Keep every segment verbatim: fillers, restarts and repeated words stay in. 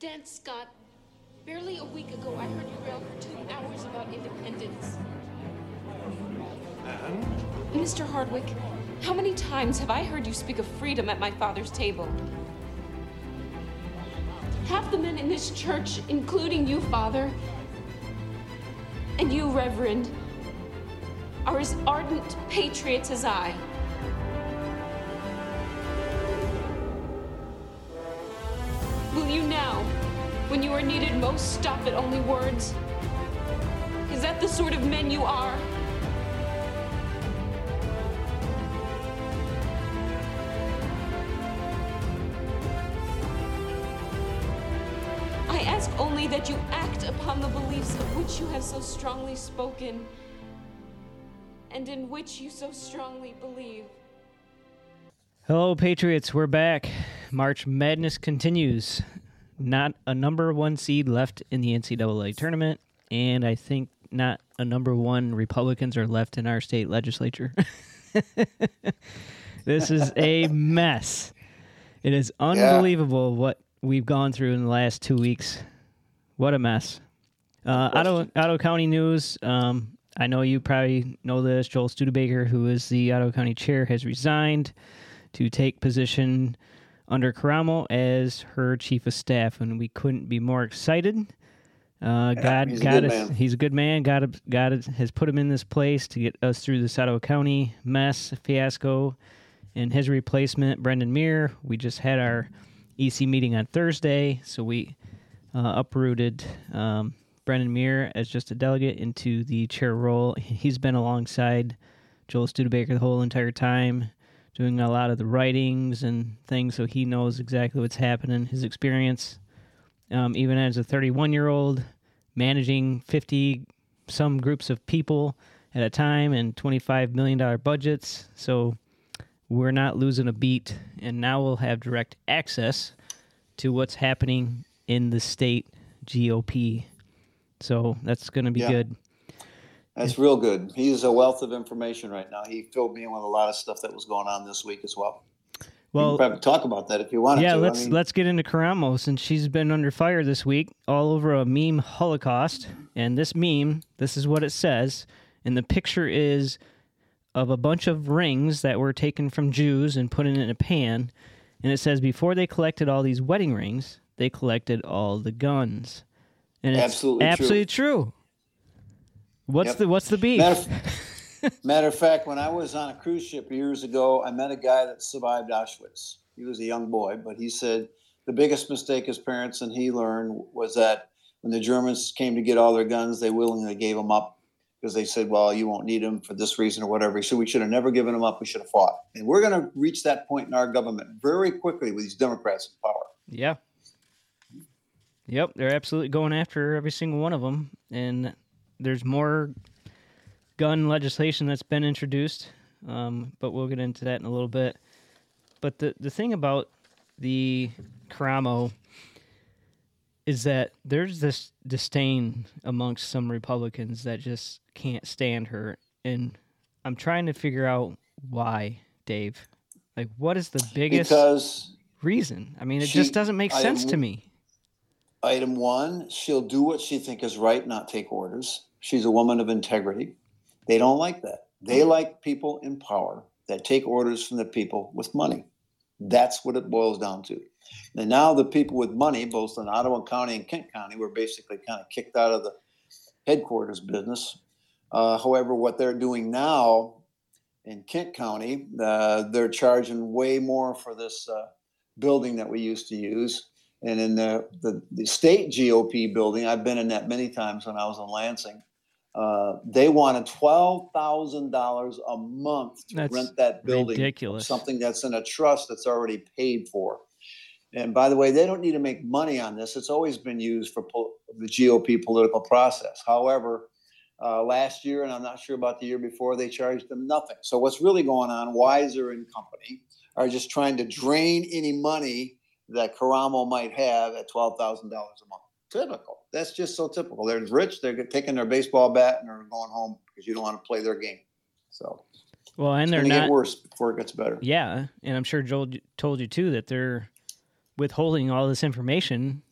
Dan Scott, barely a week ago, I heard you rail for two hours about independence. And? Mister Hardwick, how many times have I heard you speak of freedom at my father's table? Half the men in this church, including you, Father, and you, Reverend, are as ardent patriots as I. Will you now, when you are needed most, stop at only words? Is that the sort of men you are? I ask only that you act upon the beliefs of which you have so strongly spoken, and in which you so strongly believe. Hello, Patriots. We're back. March Madness continues. Not a number one seed left in the N C double A tournament, and I think not a number one Republicans are left in our state legislature. This is a mess. It is unbelievable yeah. what we've gone through in the last two weeks. What a mess. Uh, Otto, Otto County news. Um, I know you probably know this. Joel Studebaker, who is the Otto County chair, has resigned to take position under Karamo as her chief of staff, and we couldn't be more excited. Uh, God, he's, God is, he's a good man. God, God has put him in this place to get us through this Ottawa County mess, fiasco, and his replacement, Brendan Muir. We just had our E C meeting on Thursday, so we uh, uprooted um, Brendan Muir as just a delegate into the chair role. He's been alongside Joel Studebaker the whole entire time, doing a lot of the writings and things, so he knows exactly what's happening, his experience. Um, even as a thirty-one-year-old, managing fifty-some groups of people at a time and twenty-five million dollars budgets, so we're not losing a beat, and now we'll have direct access to what's happening in the state G O P. So that's going to be yeah. good. That's real good. He's a wealth of information right now. He filled me in with a lot of stuff that was going on this week as well. Well, you can probably talk about that if you want yeah, to. Yeah, let's I mean, let's get into Karamo, since she's been under fire this week all over a meme holocaust. And this meme, this is what it says, and the picture is of a bunch of rings that were taken from Jews and put in a pan. And it says, before they collected all these wedding rings, they collected all the guns. And it's absolutely, absolutely true. true. What's yep. the what's the beef? Matter of, matter of fact, when I was on a cruise ship years ago, I met a guy that survived Auschwitz. He was a young boy, but he said the biggest mistake his parents and he learned was that when the Germans came to get all their guns, they willingly gave them up because they said, well, you won't need them for this reason or whatever. So we should have never given them up. We should have fought. And we're going to reach that point in our government very quickly with these Democrats in power. Yeah. Yep, they're absolutely going after every single one of them. And there's more gun legislation that's been introduced, um, but we'll get into that in a little bit. But the, the thing about the Karamo is that there's this disdain amongst some Republicans that just can't stand her. And I'm trying to figure out why, Dave. Like, what is the biggest because reason? I mean, it she, just doesn't make I sense am, to me. Item one, she'll do what she thinks is right, not take orders. She's a woman of integrity. They don't like that. They like people in power that take orders from the people with money. That's what it boils down to. And now the people with money, both in Ottawa County and Kent County, were basically kind of kicked out of the headquarters business. Uh, however, what they're doing now in Kent County, uh, they're charging way more for this uh, building that we used to use. And in the, the, the state G O P building, I've been in that many times when I was in Lansing, uh, they wanted twelve thousand dollars a month to that's rent that building. Ridiculous. Something that's in a trust that's already paid for. And by the way, they don't need to make money on this. It's always been used for po- the G O P political process. However, uh, last year, and I'm not sure about the year before, they charged them nothing. So what's really going on, Weiser and company are just trying to drain any money that Karamo might have at twelve thousand dollars a month. Typical. That's just so typical. They're rich. They're taking their baseball bat and they're going home because you don't want to play their game. So, well, and they're not, get worse before it gets better. Yeah, and I'm sure Joel told you too that they're withholding all this information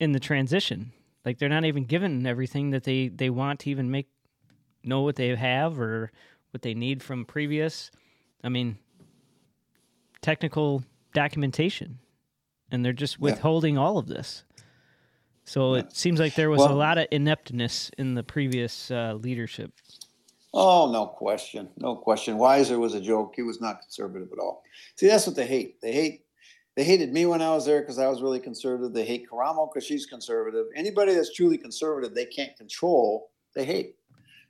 in the transition. Like, they're not even given everything that they, they want to even make, know what they have or what they need from previous, I mean, technical documentation. And they're just withholding yeah. all of this. So yeah. it seems like there was well, a lot of ineptness in the previous uh, leadership. Oh, no question. No question. Weiser was a joke. He was not conservative at all. See, that's what they hate. They hate. They hated me when I was there because I was really conservative. They hate Karamo because she's conservative. Anybody that's truly conservative, they can't control, they hate.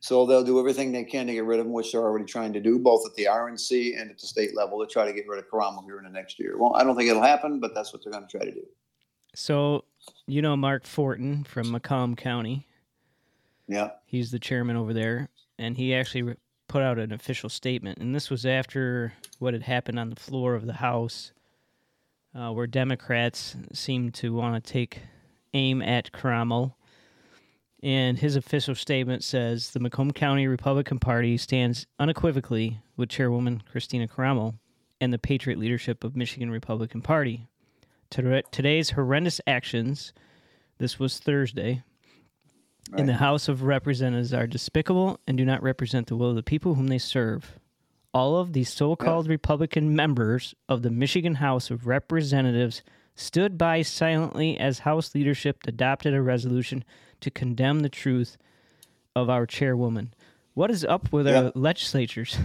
So they'll do everything they can to get rid of them, which they're already trying to do, both at the R N C and at the state level, to try to get rid of Karamo here in the next year. Well, I don't think it'll happen, but that's what they're going to try to do. So, you know Mark Fortin from Macomb County. Yeah. He's the chairman over there, and he actually put out an official statement. And this was after what had happened on the floor of the House, uh, where Democrats seemed to want to take aim at Karamo. And his official statement says, the Macomb County Republican Party stands unequivocally with Chairwoman Christina Karamo and the patriot leadership of Michigan Republican Party. Today's horrendous actions, this was Thursday, right. in the House of Representatives are despicable and do not represent the will of the people whom they serve. All of the so-called yeah. Republican members of the Michigan House of Representatives stood by silently as House leadership adopted a resolution to condemn the truth of our chairwoman. What is up with yep. our legislatures?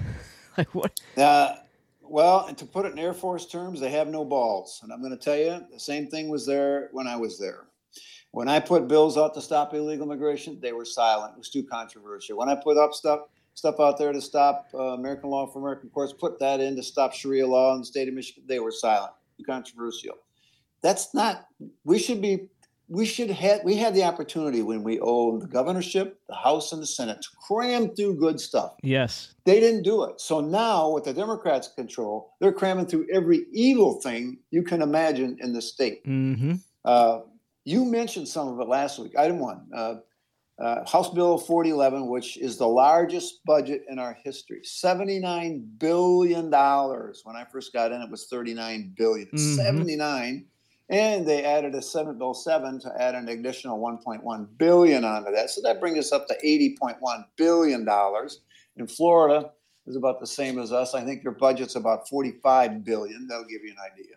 Like what? Uh, well, to put it in Air Force terms, they have no balls. And I'm going to tell you, the same thing was there when I was there. When I put bills out to stop illegal immigration, they were silent. It was too controversial. When I put up stuff stuff out there to stop uh, American law for American courts, put that in to stop Sharia law in the state of Michigan, they were silent. Too controversial. That's not. We should be. We should have, we had the opportunity when we owned the governorship, the House, and the Senate to cram through good stuff. Yes. They didn't do it. So now, with the Democrats' control, they're cramming through every evil thing you can imagine in the state. Mm-hmm. Uh, you mentioned some of it last week. Item one, uh, uh, House Bill forty eleven, which is the largest budget in our history, seventy-nine billion dollars. When I first got in, it was thirty-nine billion dollars. Mm-hmm. seventy-nine. And they added a Senate Bill seven to add an additional one point one billion dollars onto that. So that brings us up to eighty point one billion dollars. And Florida is about the same as us. I think their budget's about forty-five billion dollars. That'll give you an idea.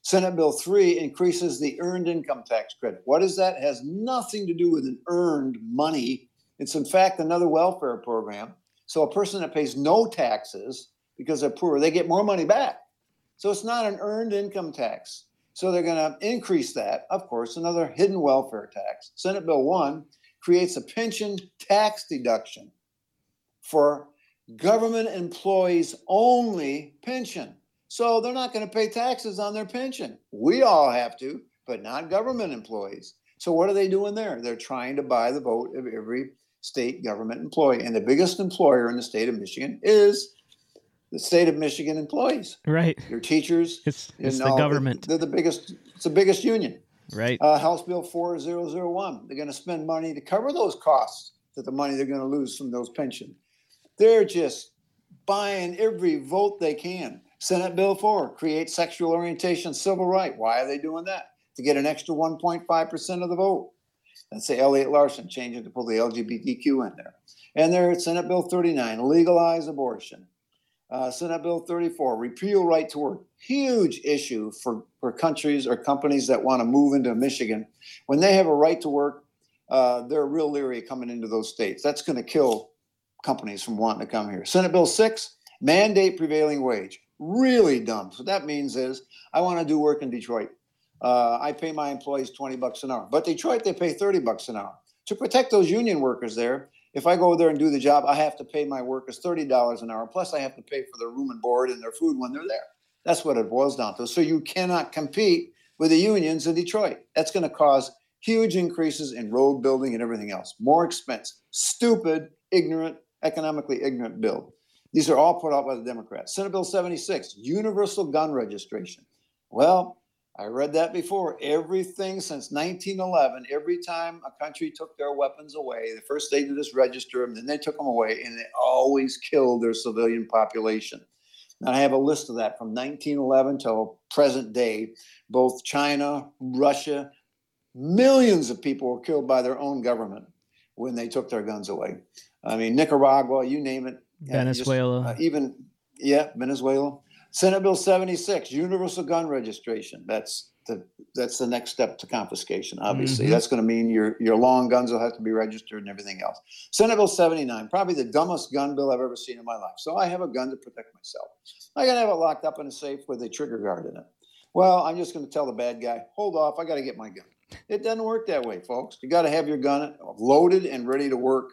Senate Bill three increases the earned income tax credit. What is that? It has nothing to do with an earned money. It's, in fact, another welfare program. So a person that pays no taxes because they're poor, they get more money back. So it's not an earned income tax. So they're going to increase that, of course, another hidden welfare tax. Senate Bill one creates a pension tax deduction for government employees only pension. So they're not going to pay taxes on their pension. We all have to, but not government employees. So what are they doing there? They're trying to buy the vote of every state government employee. And the biggest employer in the state of Michigan is the state of Michigan employees, right? Your teachers, it's, it's you know, the government. They're the biggest. It's the biggest union, right? Uh, House Bill forty oh one. They're going to spend money to cover those costs that the money they're going to lose from those pensions. They're just buying every vote they can. Senate Bill four creates sexual orientation civil right. Why are they doing that? To get an extra one point five percent of the vote. That's the Elliott Larson change it to pull the L G B T Q in there. And there's Senate Bill thirty-nine, legalize abortion. Uh, Senate Bill thirty-four, repeal right to work. Huge issue for, for countries or companies that want to move into Michigan. When they have a right to work, uh, they're real leery coming into those states. That's going to kill companies from wanting to come here. Senate Bill six, mandate prevailing wage. Really dumb. So what that means is I want to do work in Detroit. Uh, I pay my employees twenty bucks an hour. But Detroit, they pay thirty bucks an hour. To protect those union workers there, if I go there and do the job, I have to pay my workers thirty dollars an hour. Plus, I have to pay for their room and board and their food when they're there. That's what it boils down to. So you cannot compete with the unions in Detroit. That's going to cause huge increases in road building and everything else. More expense. Stupid, ignorant, economically ignorant bill. These are all put out by the Democrats. Senate Bill seventy-six, universal gun registration. Well, I read that before. Everything since nineteen eleven, every time a country took their weapons away, the first they did is register them, then they took them away, and they always killed their civilian population. And I have a list of that from nineteen eleven till present day. Both China, Russia, Millions of people were killed by their own government when they took their guns away. I mean, Nicaragua, you name it. Venezuela. Just, uh, even, yeah, Venezuela. Senate Bill seventy-six, universal gun registration. That's the that's the next step to confiscation, obviously. Mm-hmm. That's going to mean your, your long guns will have to be registered and everything else. Senate Bill seventy-nine, probably the dumbest gun bill I've ever seen in my life. So I have a gun to protect myself. I got to have it locked up in a safe with a trigger guard in it. Well, I'm just going to tell the bad guy, hold off, I got to get my gun. It doesn't work that way, folks. You got to have your gun loaded and ready to work.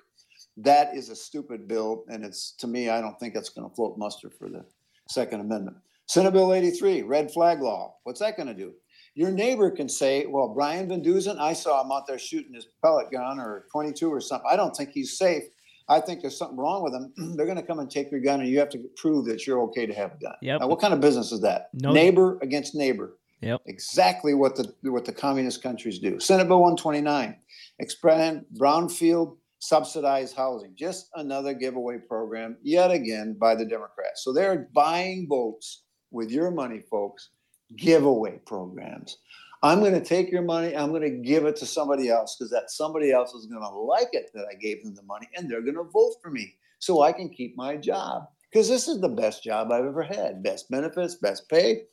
That is a stupid bill, and it's, to me, I don't think that's going to float muster for the Second Amendment. Senate Bill eighty-three, red flag law. What's that going to do? Your neighbor can say, well, Brian Van Dusen, I saw him out there shooting his pellet gun or twenty-two or something. I don't think he's safe. I think there's something wrong with him. They're going to come and take your gun, and you have to prove that you're okay to have a gun. Yep. Now, what kind of business is that? Nope. Neighbor against neighbor. Yep. Exactly what the what the communist countries do. Senate Bill one twenty-nine, expand brownfield subsidized housing. Just another giveaway program, yet again, by the Democrats. So they're buying votes with your money, folks. Giveaway programs. I'm going to take your money. I'm going to give it to somebody else because that somebody else is going to like it that I gave them the money, and they're going to vote for me so I can keep my job, because this is the best job I've ever had. Best benefits, best pay.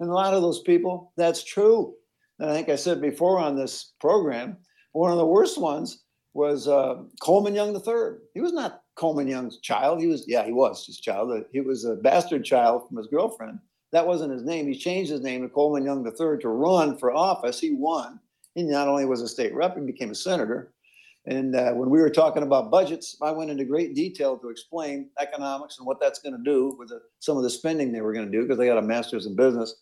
And a lot of those people, that's true. And I think I said before on this program, one of the worst ones was uh, Coleman Young the Third. He was not Coleman Young's child. He was, yeah, he was his child. He was a bastard child from his girlfriend. That wasn't his name. He changed his name to Coleman Young the Third to run for office. He won. He not only was a state rep, he became a senator. And uh, when we were talking about budgets, I went into great detail to explain economics and what that's going to do with the, some of the spending they were going to do, because they got a master's in business.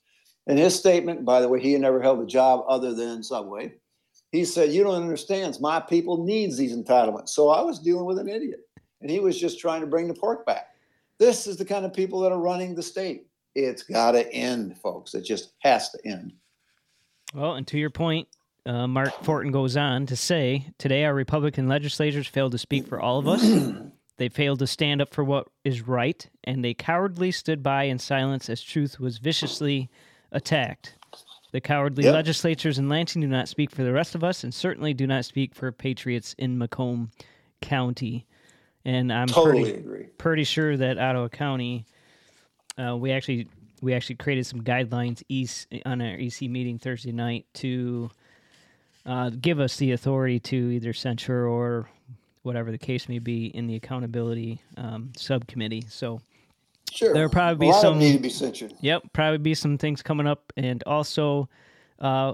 And his statement, by the way, he never held a job other than Subway. He said, you don't understand. My people needs these entitlements. So I was dealing with an idiot, and he was just trying to bring the pork back. This is the kind of people that are running the state. It's got to end, folks. It just has to end. Well, and to your point, uh, Mark Fortin goes on to say, today our Republican legislators failed to speak for all of us. They failed to stand up for what is right, and they cowardly stood by in silence as truth was viciously attacked. The cowardly yep. legislators in Lansing do not speak for the rest of us, and certainly do not speak for patriots in Macomb County. And I'm totally pretty, agree. pretty sure that Ottawa County, uh, we actually we actually created some guidelines E C, on our E C meeting Thursday night to uh, give us the authority to either censure or whatever the case may be in the accountability um, subcommittee. So. Sure. There'll probably be some need to be censored. Yep, probably be some things coming up. And also, uh,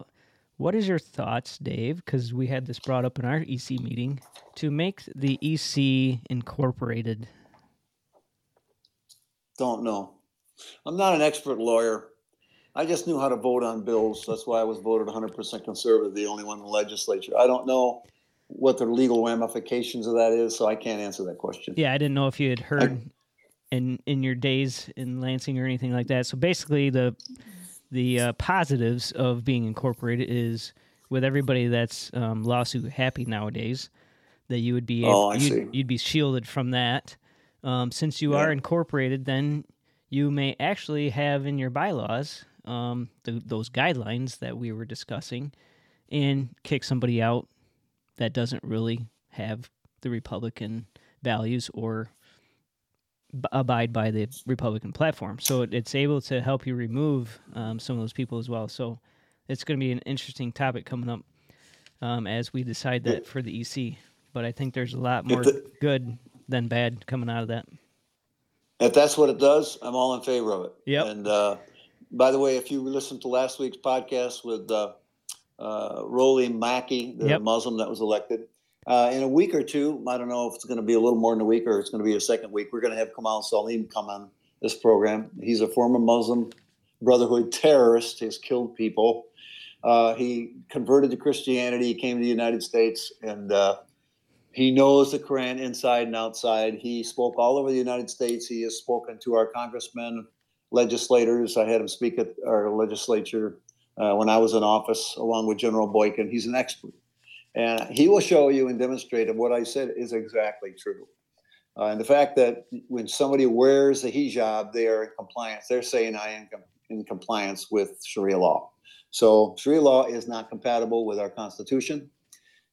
what is your thoughts, Dave? Because we had this brought up in our E C meeting, to make the E C incorporated. Don't know. I'm not an expert lawyer. I just knew how to vote on bills. That's why I was voted one hundred percent conservative, the only one in the legislature. I don't know what the legal ramifications of that is, so I can't answer that question. Yeah, I didn't know if you had heard... I- In, in your days in Lansing or anything like that. So basically the the uh, positives of being incorporated is, with everybody that's um, lawsuit happy nowadays, that you would be oh, able, you'd, you'd be shielded from that. Um, since you yeah. are incorporated, then you may actually have in your bylaws um, the, those guidelines that we were discussing, and kick somebody out that doesn't really have the Republican values or abide by the Republican platform. So it's able to help you remove um, some of those people as well. So it's going to be an interesting topic coming up um, as we decide that for the E C. But I think there's a lot more the, good than bad coming out of that. If that's what it does, I'm all in favor of it. Yep. And uh, by the way, if you listened to last week's podcast with uh, uh, Roley Mackey, the yep. Muslim that was elected, Uh, in a week or two, I don't know if it's going to be a little more than a week or it's going to be a second week, we're going to have Kamal Salim come on this program. He's a former Muslim Brotherhood terrorist. He's killed people. Uh, he converted to Christianity. He came to the United States, and uh, he knows the Quran inside and outside. He spoke all over the United States. He has spoken to our congressmen, legislators. I had him speak at our legislature uh, when I was in office, along with General Boykin. He's an expert. And he will show you and demonstrate that what I said is exactly true. Uh, and the fact that when somebody wears the hijab, they are in compliance. They're saying I am com- in compliance with Sharia law. So Sharia law is not compatible with our Constitution.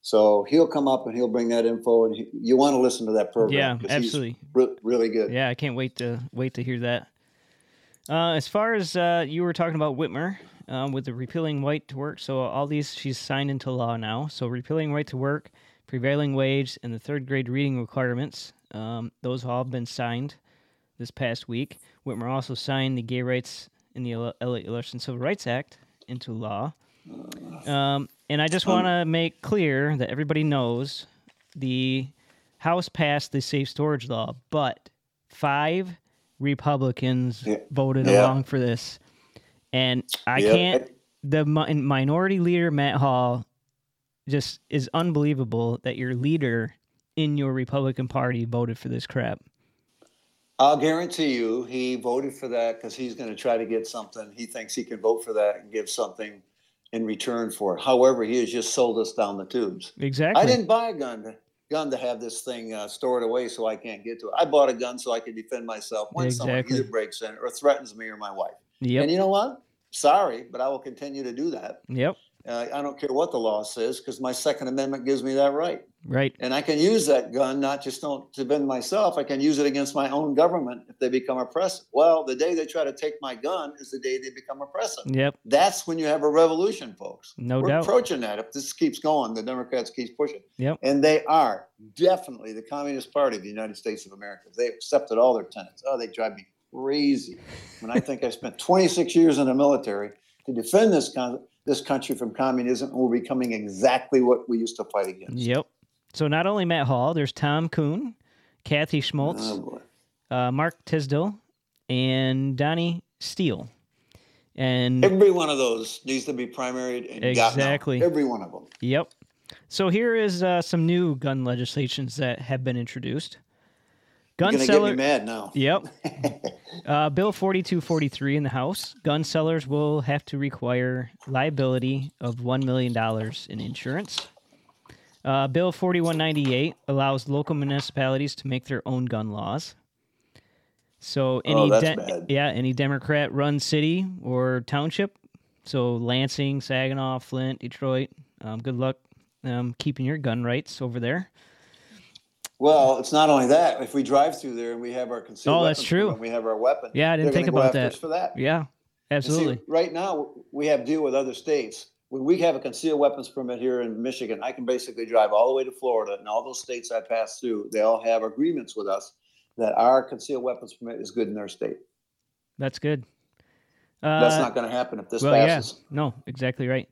So he'll come up and he'll bring that info, and he, you want to listen to that program. Yeah, absolutely. Re- really good. Yeah, I can't wait to wait to hear that. Uh, as far as uh, you were talking about Whitmer um, with the repealing right to work, so all these she's signed into law now. So repealing right to work, prevailing wage, and the third grade reading requirements, um, those have all been signed this past week. Whitmer also signed the Gay Rights in the L A Election Civil Rights Act into law. Um, and I just want to make clear that everybody knows the House passed the safe storage law, but five Republicans yeah. voted yeah. along for this. And I yeah. can't, the mi- minority leader, Matt Hall, just is unbelievable that your leader in your Republican Party voted for this crap. I'll guarantee you he voted for that because he's going to try to get something. He thinks he can vote for that and give something in return for it. However, he has just sold us down the tubes. Exactly. I didn't buy a gun to, gun to have this thing uh, stored away so I can't get to it. I bought a gun so I could defend myself when exactly. someone either breaks in or threatens me or my wife. Yep. And you know what? Sorry, but I will continue to do that. Yep. Uh, I don't care what the law says because my Second Amendment gives me that right. Right. And I can use that gun, not just to defend myself. I can use it against my own government if they become oppressive. Well, the day they try to take my gun is the day they become oppressive. Yep. That's when you have a revolution, folks. No We're doubt. We're approaching that. If this keeps going, the Democrats keep pushing. Yep. And they are definitely the Communist Party of the United States of America. They accepted all their tenets. Oh, they drive me crazy. When I think I spent twenty-six years in the military to defend this con- this country from communism, and we're becoming exactly what we used to fight against. Yep. So not only Matt Hall, there's Tom Kuhn, Kathy Schmaltz, oh, uh, Mark Tisdall, and Donnie Steele. And every one of those needs to be primaried. And exactly. Got every one of them. Yep. So here is uh, some new gun legislations that have been introduced. Gun You're seller- get me mad now. Yep. uh, Bill forty-two forty-three in the House. Gun sellers will have to require liability of one million dollars in insurance. Uh, Bill forty-one ninety-eight allows local municipalities to make their own gun laws. So any oh, that's de- bad. yeah, any Democrat-run city or township, so Lansing, Saginaw, Flint, Detroit, um, good luck um, keeping your gun rights over there. Well, it's not only that. If we drive through there and we have our concealed oh, that's true. We have our weapons. Yeah, I didn't think about that. For that. Yeah, absolutely. See, right now we have deal with other states. When we have a concealed weapons permit here in Michigan, I can basically drive all the way to Florida, and all those states I pass through, they all have agreements with us that our concealed weapons permit is good in their state. That's good. Uh, That's not going to happen if this well, passes. Yeah. No, exactly right.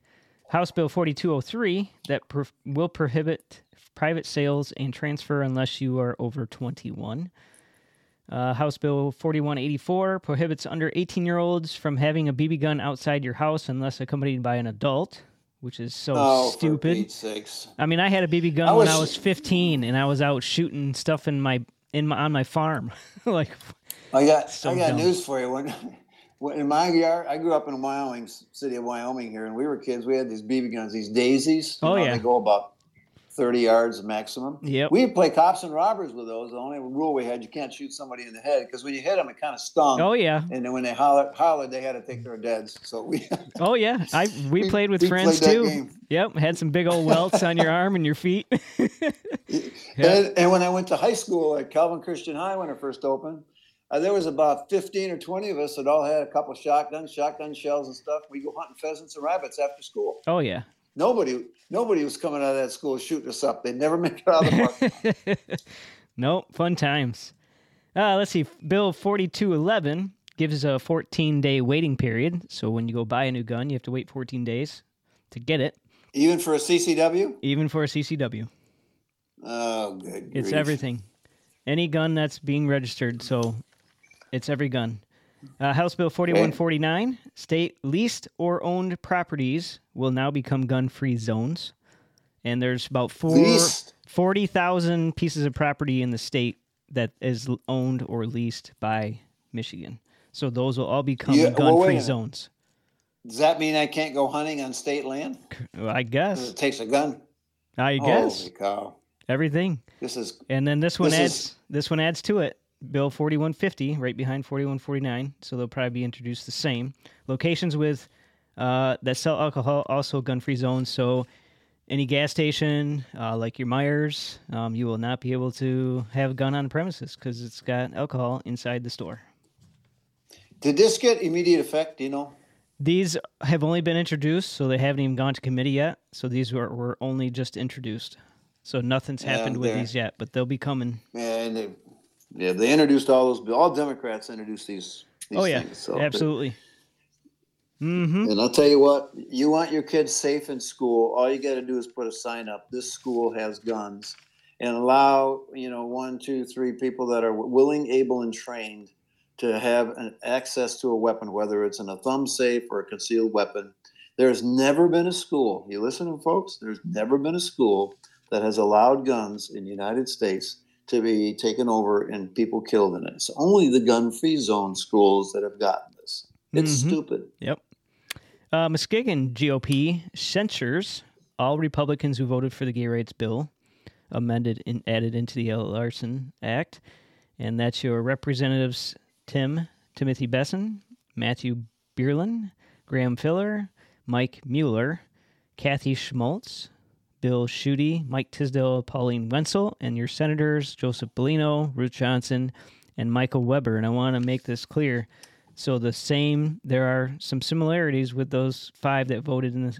House Bill forty-two oh three that pro- will prohibit private sales and transfer unless you are over twenty-one. Uh, House Bill forty-one eighty-four prohibits under eighteen-year-olds from having a B B gun outside your house unless accompanied by an adult, which is so oh, stupid. For Pete's sakes. I mean, I had a B B gun I when was... I was fifteen, and I was out shooting stuff in my in my, on my farm. Like, I got so I got dumb. news for you. When, when in my yard, I grew up in Wyoming, city of Wyoming here, and we were kids. We had these B B guns, these daisies. Oh you know, yeah, they go about thirty yards maximum. Yep. We would play cops and robbers with those. The only rule we had, you can't shoot somebody in the head because when you hit them, it kind of stung. Oh, yeah. And then when they hollered, hollered they had to think they were dead. So we. Oh, yeah. I We, we played with we friends, played too. Yep. Had some big old welts on your arm and your feet. Yep. and, and when I went to high school at Calvin Christian High when it first opened, uh, there was about fifteen or twenty of us that all had a couple shotguns, shotgun shells and stuff. We go hunting pheasants and rabbits after school. Oh, yeah. Nobody nobody was coming out of that school shooting us up. They never made it out of the park. Nope, fun times. Uh, let's see. Bill forty-two eleven gives a fourteen-day waiting period. So when you go buy a new gun, you have to wait fourteen days to get it. Even for a C C W? Even for a C C W. Oh, good grief. It's everything. Any gun that's being registered. So it's every gun. Uh, House Bill forty-one forty-nine, state leased or owned properties will now become gun-free zones. And there's about forty thousand pieces of property in the state that is owned or leased by Michigan. So those will all become yeah, gun-free well, zones. Does that mean I can't go hunting on state land? I guess. It takes a gun. I guess. Holy cow. Everything. This is, and then this one this adds is, this one adds to it. Bill forty-one fifty, right behind forty-one forty-nine, so they'll probably be introduced the same. Locations with uh, that sell alcohol, also gun-free zones. So any gas station, uh, like your Meijer's, um, you will not be able to have a gun on premises because it's got alcohol inside the store. Did this get immediate effect, do you know? These have only been introduced, so they haven't even gone to committee yet. So these were, were only just introduced. So nothing's happened yeah, with these yet, but they'll be coming. Yeah, and they, yeah, they introduced all those bills. All Democrats introduced these, these oh, yeah, things. So absolutely. But, mm-hmm. And I'll tell you what, you want your kids safe in school, all you got to do is put a sign up, this school has guns, and allow, you know, one, two, three people that are willing, able, and trained to have an access to a weapon, whether it's in a thumb safe or a concealed weapon. There's never been a school, you listening, folks? There's never been a school that has allowed guns in the United States to be taken over and people killed in it. It's only the gun-free zone schools that have gotten this. It's mm-hmm. stupid. Yep. Uh, Muskegon G O P censures all Republicans who voted for the gay rights bill, amended and added into the Larson Act. And that's your representatives, Tim, Timothy Besson, Matthew Bierlin, Graham Filler, Mike Mueller, Kathy Schmaltz, Bill Schuette, Mike Tisdale, Pauline Wenzel, and your senators, Joseph Bellino, Ruth Johnson, and Michael Weber. And I want to make this clear. So the same, there are some similarities with those five that voted in the,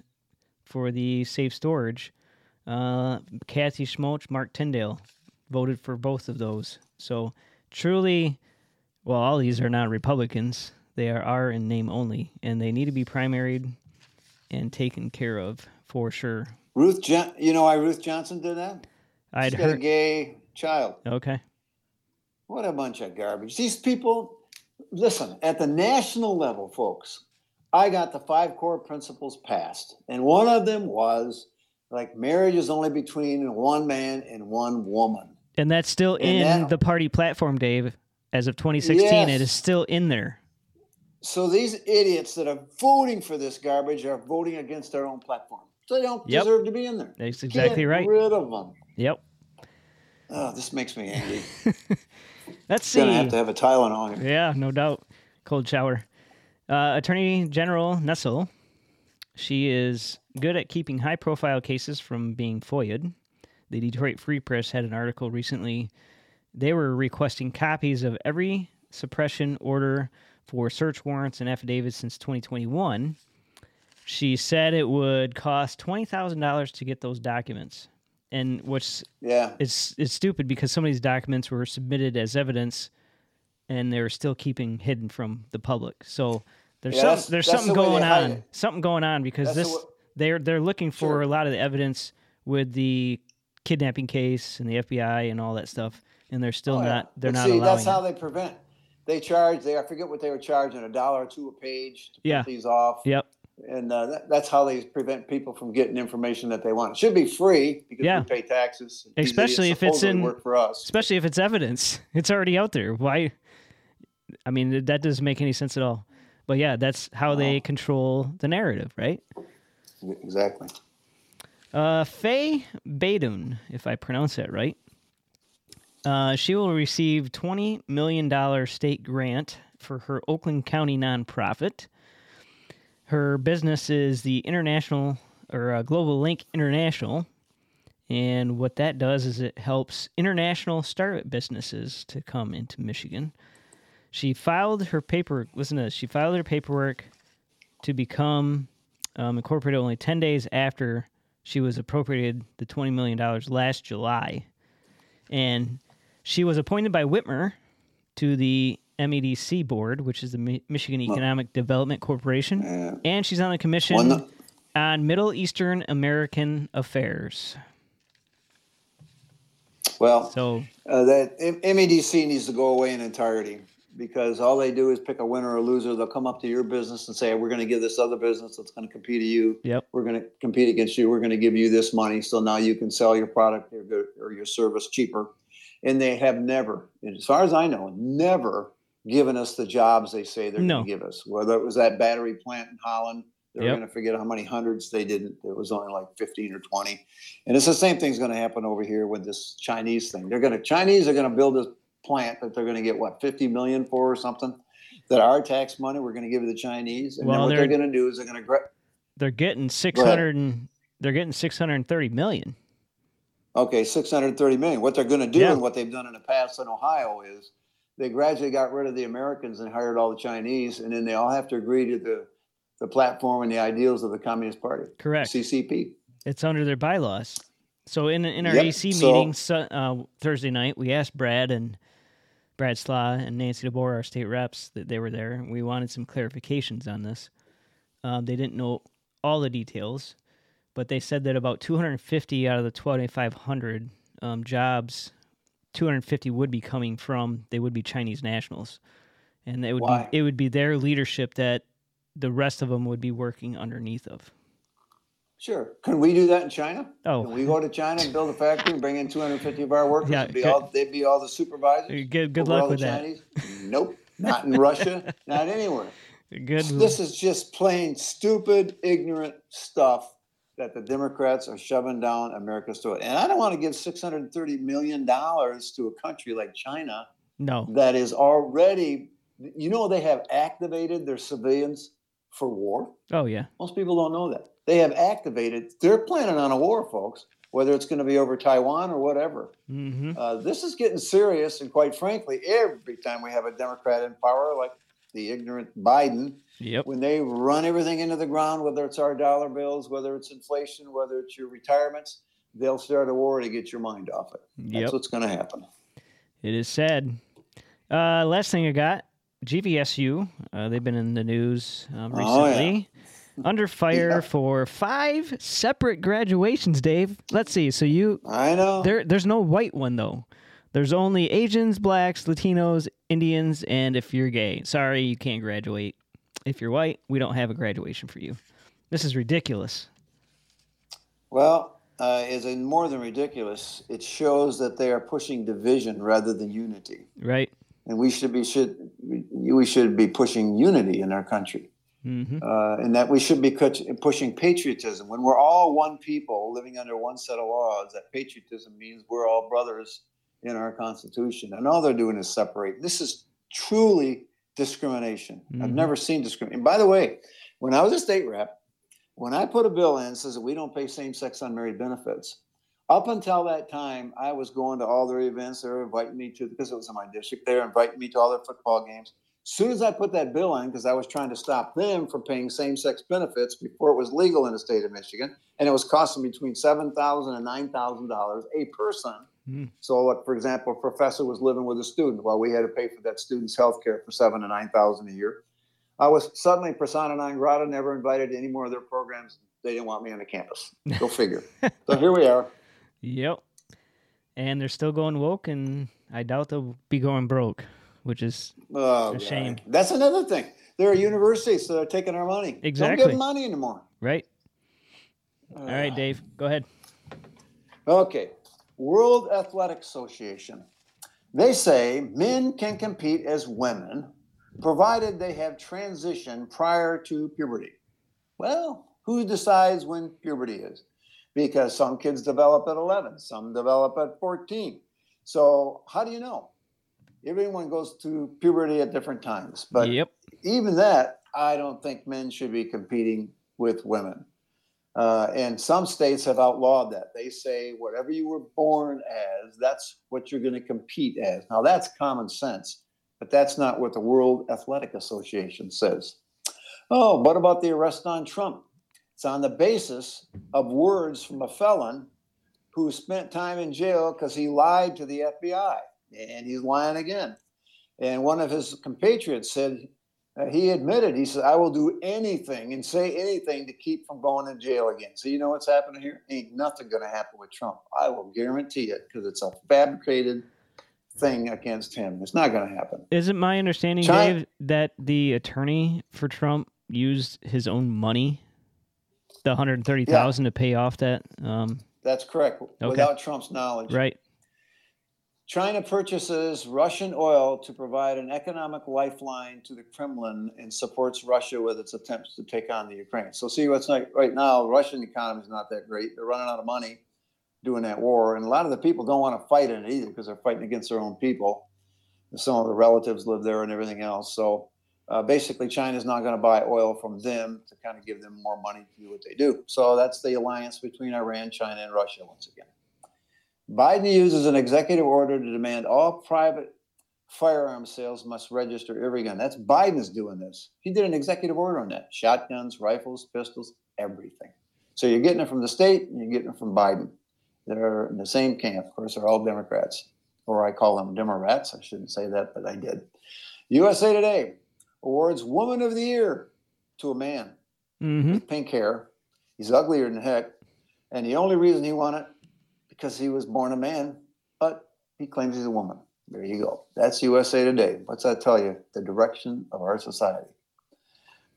for the safe storage. Uh, Kathy Schmaltz, Mark Tyndale voted for both of those. So truly, well, all these are not Republicans. They are, are in name only, and they need to be primaried and taken care of for sure. Ruth, jo- you know why Ruth Johnson did that? I'd She's heard. Got a gay child. Okay. What a bunch of garbage. These people, listen, at the national level, folks, I got the five core principles passed. And one of them was, like, marriage is only between one man and one woman. And that's still and in that, the party platform, Dave. As of twenty sixteen, yes. It is still in there. So these idiots that are voting for this garbage are voting against their own platform. So they don't yep. deserve to be in there. That's exactly Get right. Get rid of them. Yep. Oh, this makes me angry. Let's see. Gonna have to have a Tylenol here. Yeah, no doubt. Cold shower. Uh, Attorney General Nessel. She is good at keeping high-profile cases from being F O I A'd. The Detroit Free Press had an article recently. They were requesting copies of every suppression order for search warrants and affidavits since twenty twenty-one. She said it would cost twenty thousand dollars to get those documents, and which yeah, it's it's stupid because some of these documents were submitted as evidence, and they were still keeping hidden from the public. So there's yeah, some, that's, there's that's something the going on, something going on because that's this the they're they're looking for sure. a lot of the evidence with the kidnapping case and the F B I and all that stuff, and they're still oh, yeah. not they're but not see, allowing. That's how it. They prevent. They charge. They I forget what they were charging a dollar or two a page to yeah. put these off. Yep. And uh, that, that's how they prevent people from getting information that they want. It should be free because yeah. we pay taxes. Especially if it's in work for us. Especially if it's evidence. It's already out there. Why? I mean, that doesn't make any sense at all. But yeah, that's how oh. they control the narrative, right? Exactly. Uh, Faye Badoun, if I pronounce that right, uh, she will receive twenty million dollars state grant for her Oakland County nonprofit. Her business is the International or uh, Global Link International, and what that does is it helps international startup businesses to come into Michigan. She filed her paperwork. Listen to this. She filed her paperwork to become um, incorporated only ten days after she was appropriated the twenty million dollars last July, and she was appointed by Whitmer to the M E D C board, which is the Mi- Michigan Economic well, Development Corporation, yeah. and she's on the commission well, no. on Middle Eastern American Affairs. Well, so uh, that M- MEDC needs to go away in entirety because all they do is pick a winner or a loser. They'll come up to your business and say, "We're going to give this other business that's going to compete to you. Yep. We're going to compete against you. We're going to give you this money, so now you can sell your product or, go- or your service cheaper." And they have never, as far as I know, never. given us the jobs they say they're no. going to give us. Whether it was that battery plant in Holland, they're yep. going to forget how many hundreds they didn't. It was only like fifteen or twenty. And it's the same thing's going to happen over here with this Chinese thing. They're going to Chinese are going to build this plant that they're going to get what fifty million for or something. that our tax money we're going to give to the Chinese, and well, then what they're, they're going to do is they're going to gra- they're getting six hundred and they're getting six hundred and thirty million. Okay, six hundred thirty million. What they're going to do yeah. and what they've done in the past in Ohio is they gradually got rid of the Americans and hired all the Chinese, and then they all have to agree to the the platform and the ideals of the Communist Party. Correct. C C P. It's under their bylaws. So in in our yep. E C meeting so, uh, Thursday night, we asked Brad and Brad Slaw and Nancy DeBoer, our state reps, that they were there. And we wanted some clarifications on this. Um, they didn't know all the details, but they said that about two hundred fifty out of the twenty-five hundred um, jobs, two hundred fifty would be coming from they would be Chinese nationals, and it would Why? be it would be their leadership that the rest of them would be working underneath of. Sure. Can we do that in China? Oh. Can we go to China and build a factory and bring in two hundred fifty of our workers? Yeah, be good, all, they'd be all the supervisors? Good, good luck with that. Chinese? Nope. Not in Russia. Not anywhere. Good. This is just plain stupid, ignorant stuff that the Democrats are shoving down America's throat. And I don't want to give six hundred thirty million dollars to a country like China. No. That is already, you know, they have activated their civilians for war. Oh, yeah. Most people don't know that. They have activated, they're planning on a war, folks, whether it's going to be over Taiwan or whatever. Mm-hmm. Uh, this is getting serious. And quite frankly, every time we have a Democrat in power, like the ignorant Biden, yep. when they run everything into the ground, whether it's our dollar bills, whether it's inflation, whether it's your retirements, they'll start a war to get your mind off it. That's yep. what's going to happen. It is sad. Uh, last thing I got, G V S U. Uh, they've been in the news um, recently. Oh, yeah. Under fire yeah. for five separate graduations, Dave. Let's see. So you, I know there. There's no white one though. There's only Asians, blacks, Latinos, Indians, and if you're gay, sorry, you can't graduate. If you're white, we don't have a graduation for you. This is ridiculous. Well, uh, it's more than ridiculous. It shows that they are pushing division rather than unity. Right. And we should be should we should be pushing unity in our country. Mm-hmm. Uh, and that we should be pushing patriotism. When we're all one people living under one set of laws, that patriotism means we're all brothers in our Constitution. And all they're doing is separate. This is truly discrimination. Mm-hmm. I've never seen discrimination. And by the way, when I was a state rep, when I put a bill in that says that we don't pay same-sex unmarried benefits, up until that time, I was going to all their events. They were inviting me to, because it was in my district, they were inviting me to all their football games. As soon as I put that bill in, because I was trying to stop them from paying same-sex benefits before it was legal in the state of Michigan, and it was costing between seven thousand dollars and nine thousand dollars a person. Mm. So, like, for example, a professor was living with a student while we had to pay for that student's health care for seven thousand to nine thousand dollars a year. I was suddenly persona non grata, never invited to any more of their programs. They didn't want me on the campus. Go figure. So here we are. Yep. And they're still going woke, and I doubt they'll be going broke. Which is oh, a shame. God. That's another thing. There are universities that are taking our money. Exactly. Don't give them money anymore. Right. Uh, All right, Dave. Go ahead. Okay. World Athletic Association. They say men can compete as women, provided they have transitioned prior to puberty. Well, who decides when puberty is? Because some kids develop at eleven. Some develop at fourteen. So how do you know? Everyone goes through puberty at different times, but yep. even that, I don't think men should be competing with women. Uh, and some states have outlawed that. They say whatever you were born as, that's what you're going to compete as. Now, that's common sense, but that's not what the World Athletic Association says. Oh, what about the arrest on Trump? It's on the basis of words from a felon who spent time in jail because he lied to the F B I. And he's lying again. And one of his compatriots said, uh, he admitted, he said, I will do anything and say anything to keep from going to jail again. So you know what's happening here? Ain't nothing going to happen with Trump. I will guarantee it because it's a fabricated thing against him. It's not going to happen. Isn't my understanding, China, Dave, that the attorney for Trump used his own money, the one hundred thirty thousand dollars yeah. to pay off that? Um, That's correct, okay. without Trump's knowledge. Right. China purchases Russian oil to provide an economic lifeline to the Kremlin and supports Russia with its attempts to take on the Ukraine. So see what's like right now, Russian economy is not that great. They're running out of money doing that war. And a lot of the people don't want to fight in it either because they're fighting against their own people. Some of the relatives live there and everything else. So Uh, basically, China's not going to buy oil from them to kind of give them more money to do what they do. So that's the alliance between Iran, China, and Russia once again. Biden uses an executive order to demand all private firearm sales must register every gun. That's Biden's doing this. He did an executive order on that. Shotguns, rifles, pistols, everything. So you're getting it from the state and you're getting it from Biden. They're in the same camp. Of course, they're all Democrats, or I call them Demorats. I shouldn't say that, but I did. U S A Today awards Woman of the Year to a man mm-hmm. with pink hair. He's uglier than heck. And the only reason he won it, because he was born a man, but he claims he's a woman. There you go. That's U S A Today. What's that tell you? The direction of our society.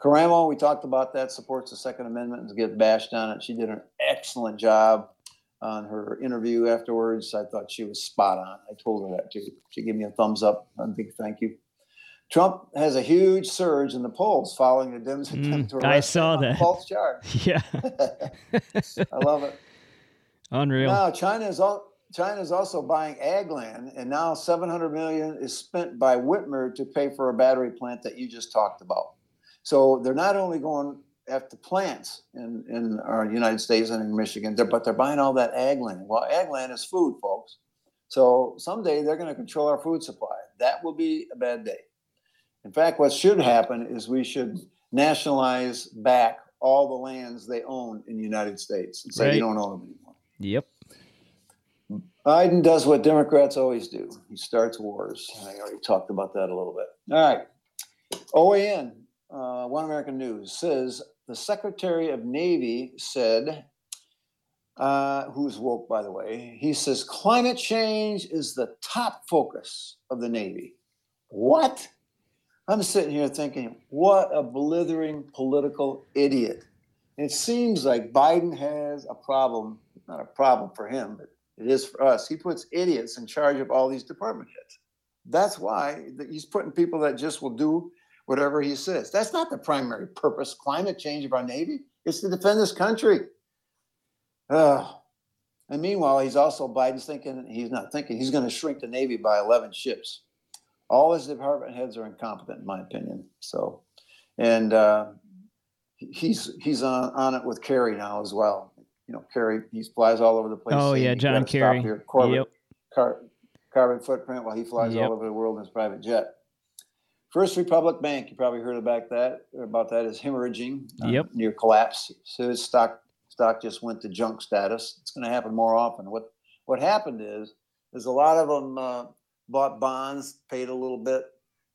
Karamo, we talked about that, supports the Second Amendment and gets bashed on it. She did an excellent job on her interview afterwards. I thought she was spot on. I told her that too. She gave me a thumbs up. A big thank you. Trump has a huge surge in the polls following the Dems' mm, attempt to arrest I saw that. False charge. Yeah. I love it. Unreal. Now, China is all. China is also buying ag land, and now seven hundred million dollars is spent by Whitmer to pay for a battery plant that you just talked about. So they're not only going after plants in, in our United States and in Michigan, they're, but they're buying all that ag land. Well, ag land is food, folks. So someday they're going to control our food supply. That will be a bad day. In fact, what should happen is we should nationalize back all the lands they own in the United States and say, right. You don't own them anymore. Yep. Biden does what Democrats always do. He starts wars. I already talked about that a little bit. All right. O A N, uh, One American News, says the Secretary of Navy said, uh, who's woke, by the way, he says climate change is the top focus of the Navy. What? I'm sitting here thinking, what a blithering political idiot. It seems like Biden has a problem, not a problem for him, but it is for us. He puts idiots in charge of all these department heads. That's why he's putting people that just will do whatever he says. That's not the primary purpose, climate change of our Navy. It's to defend this country. Uh, and meanwhile, he's also, Biden's thinking, he's not thinking, he's going to shrink the Navy by eleven ships. All his department heads are incompetent, in my opinion. So, and uh, he's he's on, on it with Kerry now as well. You know, Kerry, he flies all over the place. Oh, yeah, John Kerry. Carbon, yep. car, carbon footprint while he flies yep. all over the world in his private jet. First Republic Bank, you probably heard about that, about that is hemorrhaging, uh, yep. near collapse. So his stock stock just went to junk status. It's going to happen more often. What what happened is, is a lot of them uh, bought bonds, paid a little bit,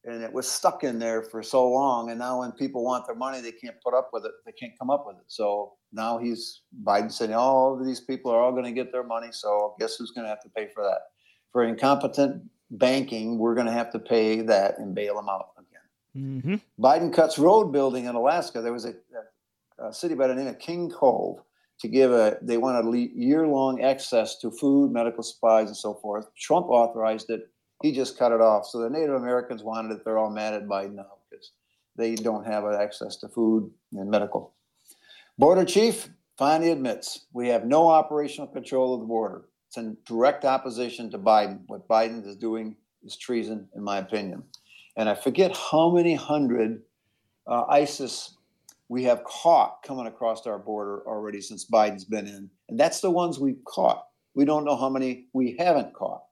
and it was stuck in there for so long. And now when people want their money, they can't put up with it. They can't come up with it. So now he's Biden saying, all oh, these people are all going to get their money. So guess who's going to have to pay for that? For incompetent banking, we're going to have to pay that and bail them out again. Mm-hmm. Biden cuts road building in Alaska. There was a, a city by the name of King Cove to give a, they wanted a year-long access to food, medical supplies, and so forth. Trump authorized it. He just cut it off. So the Native Americans wanted it. They're all mad at Biden now because they don't have access to food and medical. Border chief finally admits we have no operational control of the border. It's in direct opposition to Biden. What Biden is doing is treason, in my opinion. And I forget how many hundred uh, ISIS we have caught coming across our border already since Biden's been in. And that's the ones we've caught. We don't know how many we haven't caught.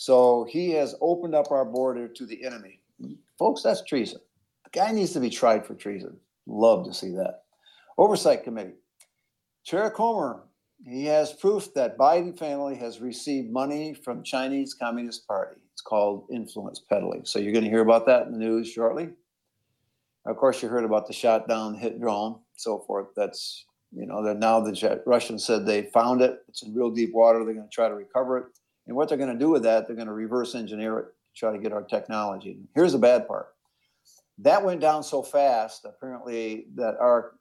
So he has opened up our border to the enemy. Folks, that's treason. The guy needs to be tried for treason. Love to see that. Oversight Committee. Chair Comer, he has proof that Biden family has received money from Chinese Communist Party. It's called influence peddling. So you're going to hear about that in the news shortly. Of course, you heard about the shot down hit drone, so forth. That's, you know, that now the Russians said they found it. It's in real deep water. They're going to try to recover it. And what they're going to do with that, they're going to reverse engineer it, try to get our technology. Here's the bad part. That went down so fast, apparently, that our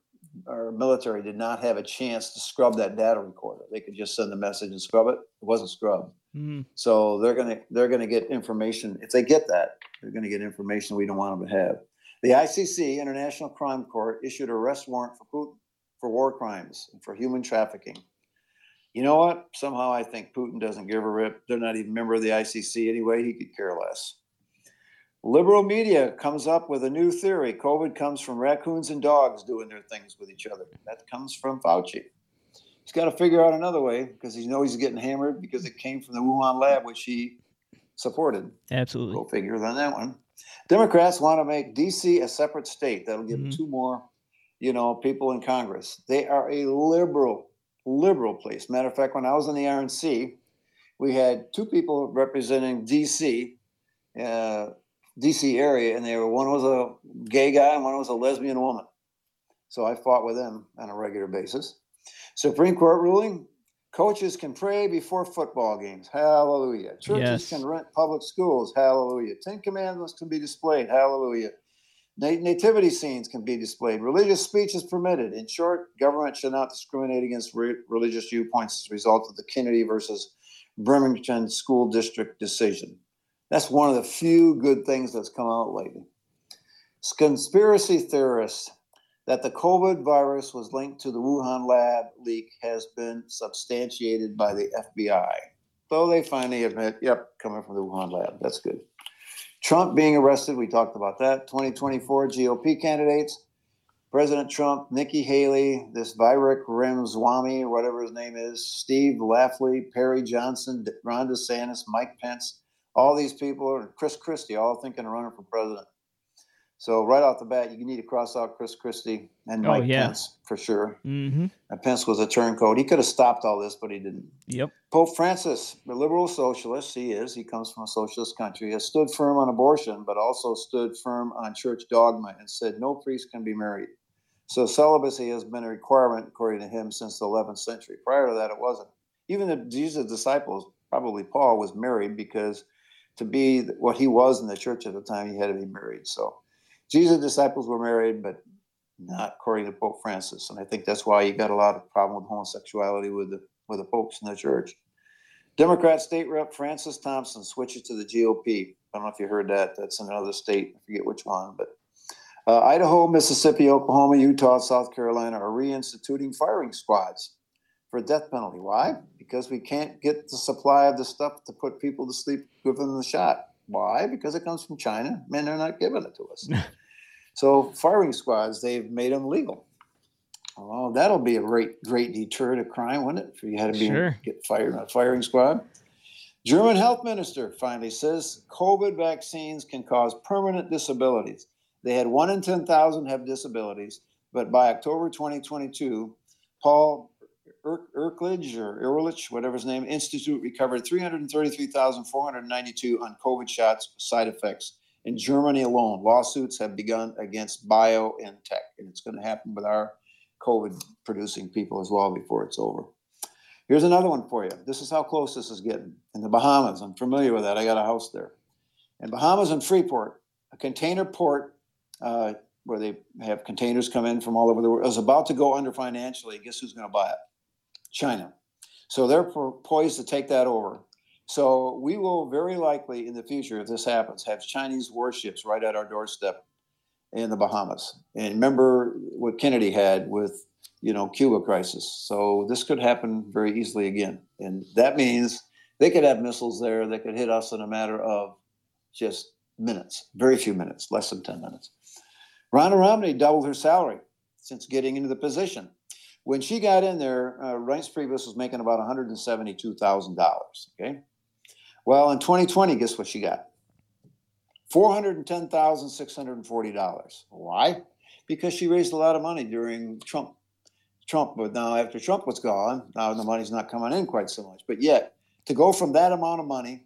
our military did not have a chance to scrub that data recorder. They could just send the message and scrub it. It wasn't scrubbed. Mm. So they're going to they're going to get information. If they get that, they're going to get information we don't want them to have. The I C C, International Crime Court, issued an arrest warrant for Putin for war crimes and for human trafficking. You know what? Somehow I think Putin doesn't give a rip. They're not even a member of the I C C anyway. He could care less. Liberal media comes up with a new theory. COVID comes from raccoons and dogs doing their things with each other. That comes from Fauci. He's got to figure out another way because he knows he's getting hammered because it came from the Wuhan lab, which he supported. Absolutely. Go figure on that one. Democrats want to make D C a separate state. That'll give mm-hmm. two more, you know, people in Congress. They are a liberal, liberal place. Matter of fact, when I was in the R N C, we had two people representing D C, uh, D C area, and they were one was a gay guy and one was a lesbian woman. So I fought with them on a regular basis. Supreme Court ruling, coaches can pray before football games. Hallelujah. Churches yes. can rent public schools. Hallelujah. Ten Commandments can be displayed. Hallelujah. Nativity scenes can be displayed. Religious speech is permitted. In short, government should not discriminate against re- religious viewpoints as a result of the Kennedy versus Bremerton School District decision. That's one of the few good things that's come out lately. Conspiracy theorists that the COVID virus was linked to the Wuhan lab leak has been substantiated by the F B I. So they finally admit, yep, coming from the Wuhan lab. That's good. Trump being arrested, we talked about that. twenty twenty-four G O P candidates, President Trump, Nikki Haley, this Vivek Ramaswamy, or whatever his name is, Steve Lafley, Perry Johnson, Ron DeSantis, Mike Pence, all these people, and Chris Christie, all thinking of running for president. So right off the bat, you need to cross out Chris Christie and Mike oh, yeah. Pence for sure. Mm-hmm. Pence was a turncoat. He could have stopped all this, but he didn't. Yep. Pope Francis, a liberal socialist, he is. He comes from a socialist country, has stood firm on abortion, but also stood firm on church dogma and said no priest can be married. So celibacy has been a requirement, according to him, since the eleventh century. Prior to that, it wasn't. Even the Jesus' disciples, probably Paul, was married because to be what he was in the church at the time, he had to be married. So Jesus' disciples were married, but not according to Pope Francis. And I think that's why you got a lot of problem with homosexuality with the with the popes in the church. Democrat state rep Francis Thompson switches to the G O P. I don't know if you heard that. That's in another state. I forget which one. But uh, Idaho, Mississippi, Oklahoma, Utah, South Carolina are reinstituting firing squads for death penalty. Why? Because we can't get the supply of the stuff to put people to sleep, give them the shot. Why? Because it comes from China. Man, they're not giving it to us. So firing squads, they've made them legal. Oh, that'll be a great, great deterrent of crime, wouldn't it? If you had to be sure. get fired on a firing squad. German health minister finally says COVID vaccines can cause permanent disabilities. They had one in ten thousand have disabilities, but by October twenty twenty-two, Paul Erlich or Erlich, whatever his name, Institute recovered three hundred thirty-three thousand four hundred ninety-two on COVID shots side effects. In Germany alone, lawsuits have begun against bio and tech, and it's going to happen with our COVID-producing people as well before it's over. Here's another one for you. This is how close this is getting. In the Bahamas, I'm familiar with that. I got a house there. In Bahamas and Freeport, a container port uh, where they have containers come in from all over the world, is about to go under financially. Guess who's going to buy it? China. So they're poised to take that over. So we will very likely in the future, if this happens, have Chinese warships right at our doorstep in the Bahamas. And remember what Kennedy had with, you know, Cuba crisis. So this could happen very easily again. And that means they could have missiles there that could hit us in a matter of just minutes, very few minutes, less than ten minutes. Ronna Romney doubled her salary since getting into the position. When she got in there, uh, Reince Priebus was making about one hundred seventy-two thousand dollars, okay? Well, in twenty twenty, guess what she got? four hundred ten thousand six hundred forty dollars. Why? Because she raised a lot of money during Trump. Trump, but now after Trump was gone, now the money's not coming in quite so much. But yet, to go from that amount of money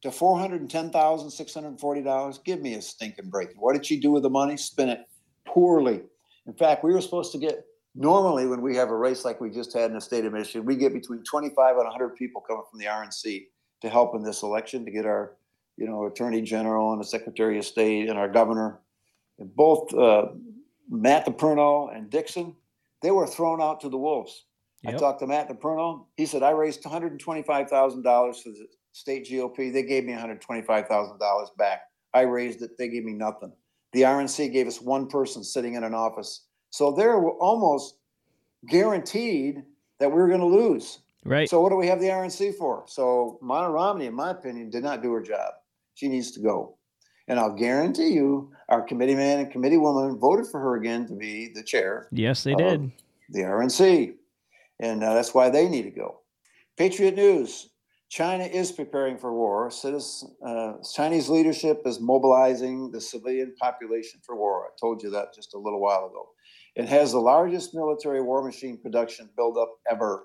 to four hundred ten thousand six hundred forty dollars, give me a stinking break. What did she do with the money? Spend it poorly. In fact, we were supposed to get... Normally, when we have a race like we just had in the state of Michigan, we get between twenty-five and one hundred people coming from the R N C to help in this election to get our, you know, attorney general and the secretary of state and our governor. And both uh, Matt DiPerno and Dixon, they were thrown out to the wolves. Yep. I talked to Matt DiPerno. He said, I raised one hundred twenty-five thousand dollars for the state G O P. They gave me one hundred twenty-five thousand dollars back. I raised it. They gave me nothing. The R N C gave us one person sitting in an office. So they're almost guaranteed that we're going to lose. Right. So what do we have the R N C for? So Ronna Romney, in my opinion, did not do her job. She needs to go. And I'll guarantee you our committeeman and committeewoman voted for her again to be the chair. Yes, they did. The R N C. And uh, that's why they need to go. Patriot News. China is preparing for war. Citizen, uh, Chinese leadership is mobilizing the civilian population for war. I told you that just a little while ago. It has the largest military war machine production buildup ever.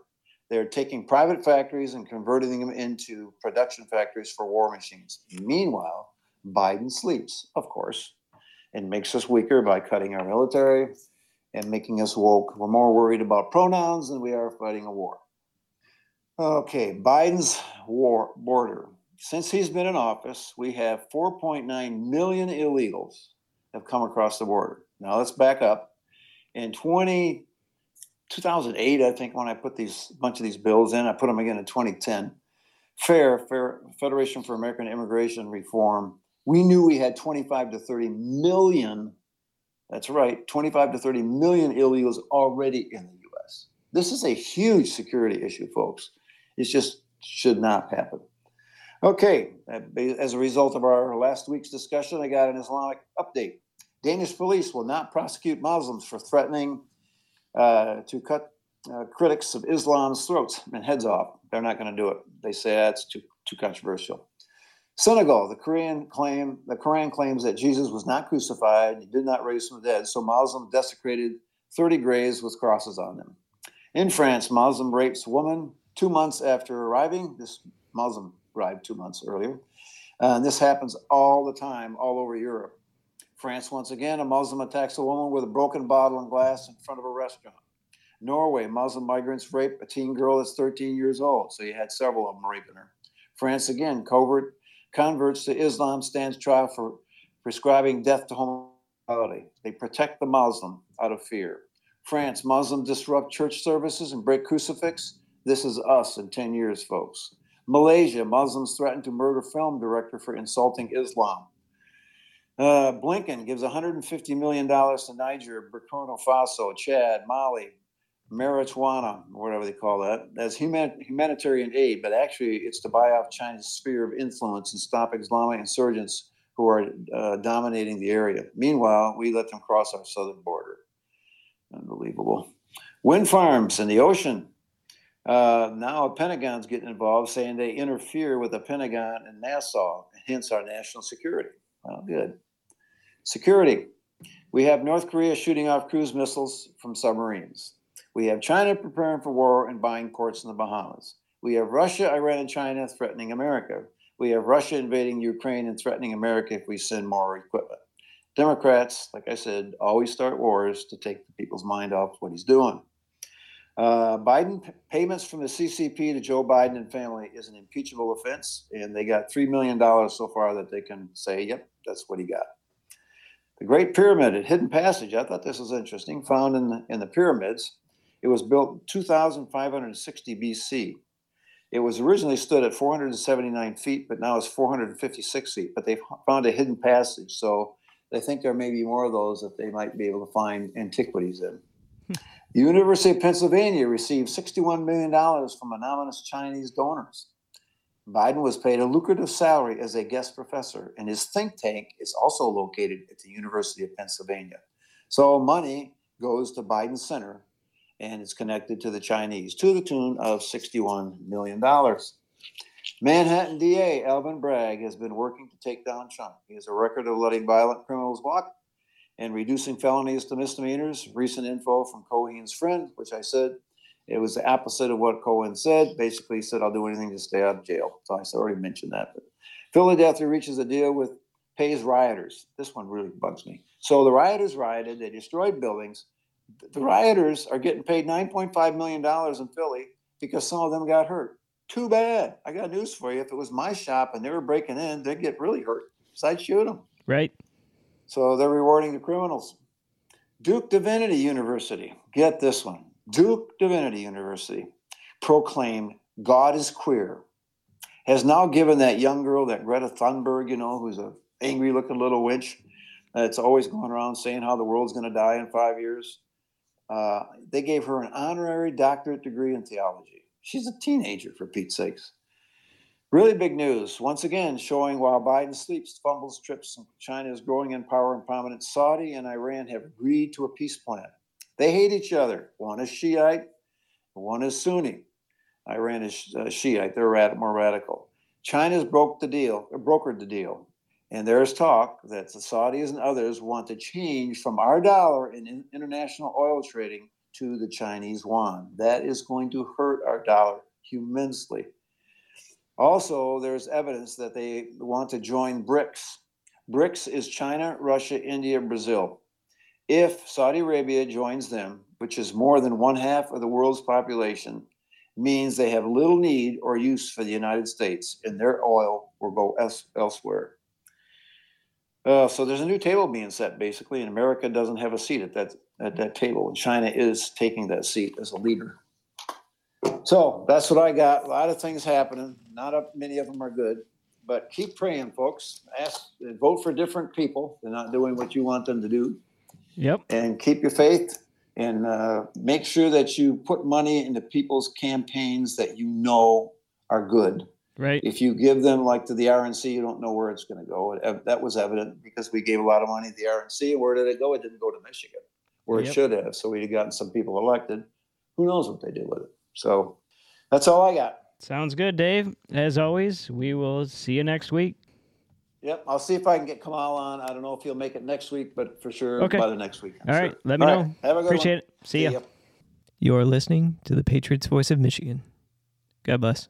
They're taking private factories and converting them into production factories for war machines. Meanwhile, Biden sleeps, of course, and makes us weaker by cutting our military and making us woke. We're more worried about pronouns than we are fighting a war. Okay, Biden's war border. Since he's been in office, we have four point nine million illegals have come across the border. Now let's back up. In twenty, two thousand eight, I think, when I put these bunch of these bills in, I put them again in twenty ten. FAIR, Fair Federation for American Immigration Reform. We knew we had twenty-five to thirty million, that's right, twenty-five to thirty million illegals already in the U S. This is a huge security issue, folks. It just should not happen. Okay, as a result of our last week's discussion, I got an Islamic update. Danish police will not prosecute Muslims for threatening uh, to cut uh, critics of Islam's throats and heads off. They're not going to do it. They say that's too too controversial. Senegal, the Quran claim, the Quran claims that Jesus was not crucified, he did not raise from the dead, so Muslims desecrated thirty graves with crosses on them. In France, Muslim rapes woman two months after arriving. This Muslim arrived two months earlier. Uh, and this happens all the time, all over Europe. France, once again, a Muslim attacks a woman with a broken bottle and glass in front of a restaurant. Norway, Muslim migrants rape a teen girl that's thirteen years old. So you had several of them raping her. France, again, covert converts to Islam stands trial for prescribing death to homosexuality. They protect the Muslim out of fear. France, Muslim disrupt church services and break crucifix. This is us in ten years, folks. Malaysia, Muslims threaten to murder film director for insulting Islam. Uh, Blinken gives one hundred fifty million dollars to Niger, Burkina Faso, Chad, Mali, marijuana, whatever they call that, as human, humanitarian aid, but actually it's to buy off China's sphere of influence and stop Islamic insurgents who are uh, dominating the area. Meanwhile, we let them cross our southern border. Unbelievable. Wind farms in the ocean. Uh, now the Pentagon's getting involved, saying they interfere with the Pentagon and NASA, hence our national security. Well, good. Security. We have North Korea shooting off cruise missiles from submarines. We have China preparing for war and buying ports in the Bahamas. We have Russia, Iran, and China threatening America. We have Russia invading Ukraine and threatening America if we send more equipment. Democrats, like I said, always start wars to take the people's mind off what he's doing. Uh, Biden p- payments from the C C P to Joe Biden and family is an impeachable offense, and they got three million dollars so far that they can say, yep, that's what he got. The Great Pyramid at Hidden Passage, I thought this was interesting, found in the, in the pyramids. It was built in two thousand five hundred sixty B C. It was originally stood at four hundred seventy-nine feet, but now it's four hundred fifty-six feet. But they found a hidden passage, so they think there may be more of those that they might be able to find antiquities in. The University of Pennsylvania received sixty-one million dollars from anonymous Chinese donors. Biden was paid a lucrative salary as a guest professor, and his think tank is also located at the University of Pennsylvania. So money goes to Biden Center, and it's connected to the Chinese, to the tune of sixty-one million dollars. Manhattan D A Alvin Bragg has been working to take down Trump. He has a record of letting violent criminals walk and reducing felonies to misdemeanors. Recent info from Cohen's friend, which I said, it was the opposite of what Cohen said. Basically, he said, I'll do anything to stay out of jail. So I already mentioned that. But Philadelphia reaches a deal with pays rioters. This one really bugs me. So the rioters rioted. They destroyed buildings. The rioters are getting paid nine point five million dollars in Philly because some of them got hurt. Too bad. I got news for you. If it was my shop and they were breaking in, they'd get really hurt. So I'd shoot them. Right. So they're rewarding the criminals. Duke Divinity University. Get this one. Duke Divinity University proclaimed God is queer. Has now given that young girl, that Greta Thunberg, you know, who's an angry-looking little wench that's always going around saying how the world's going to die in five years. Uh, they gave her an honorary doctorate degree in theology. She's a teenager, for Pete's sakes. Really big news, once again, showing while Biden sleeps, fumbles, trips, China is growing in power and prominence. Saudi and Iran have agreed to a peace plan. They hate each other. One is Shiite, one is Sunni. Iran is uh, Shiite, they're rad- more radical. China's broke the deal, or brokered the deal. And there's talk that the Saudis and others want to change from our dollar in international oil trading to the Chinese yuan. That is going to hurt our dollar immensely. Also, there's evidence that they want to join BRICS. BRICS is China, Russia, India, Brazil. If Saudi Arabia joins them, which is more than one half of the world's population, means they have little need or use for the United States, and their oil will go es- elsewhere. Uh, so there's a new table being set, basically, and America doesn't have a seat at that at that table, and China is taking that seat as a leader. So that's what I got. A lot of things happening. Not a, many of them are good, but keep praying, folks. Ask, vote for different people. They're not doing what you want them to do. Yep. And keep your faith, and uh, make sure that you put money into people's campaigns that you know are good. Right. If you give them, like, to the R N C, you don't know where it's going to go. That was evident because we gave a lot of money to the R N C. Where did it go? It didn't go to Michigan, where yep. it should have. So we'd have gotten some people elected. Who knows what they do with it? So that's all I got. Sounds good, Dave. As always, we will see you next week. Yep. I'll see if I can get Kamal on. I don't know if he'll make it next week, but for sure okay. by the next week. I'm all sure. right. Let me all know. Right. Have a good Appreciate one. It. See, see ya. ya. You're listening to the Patriots Voice of Michigan. God bless.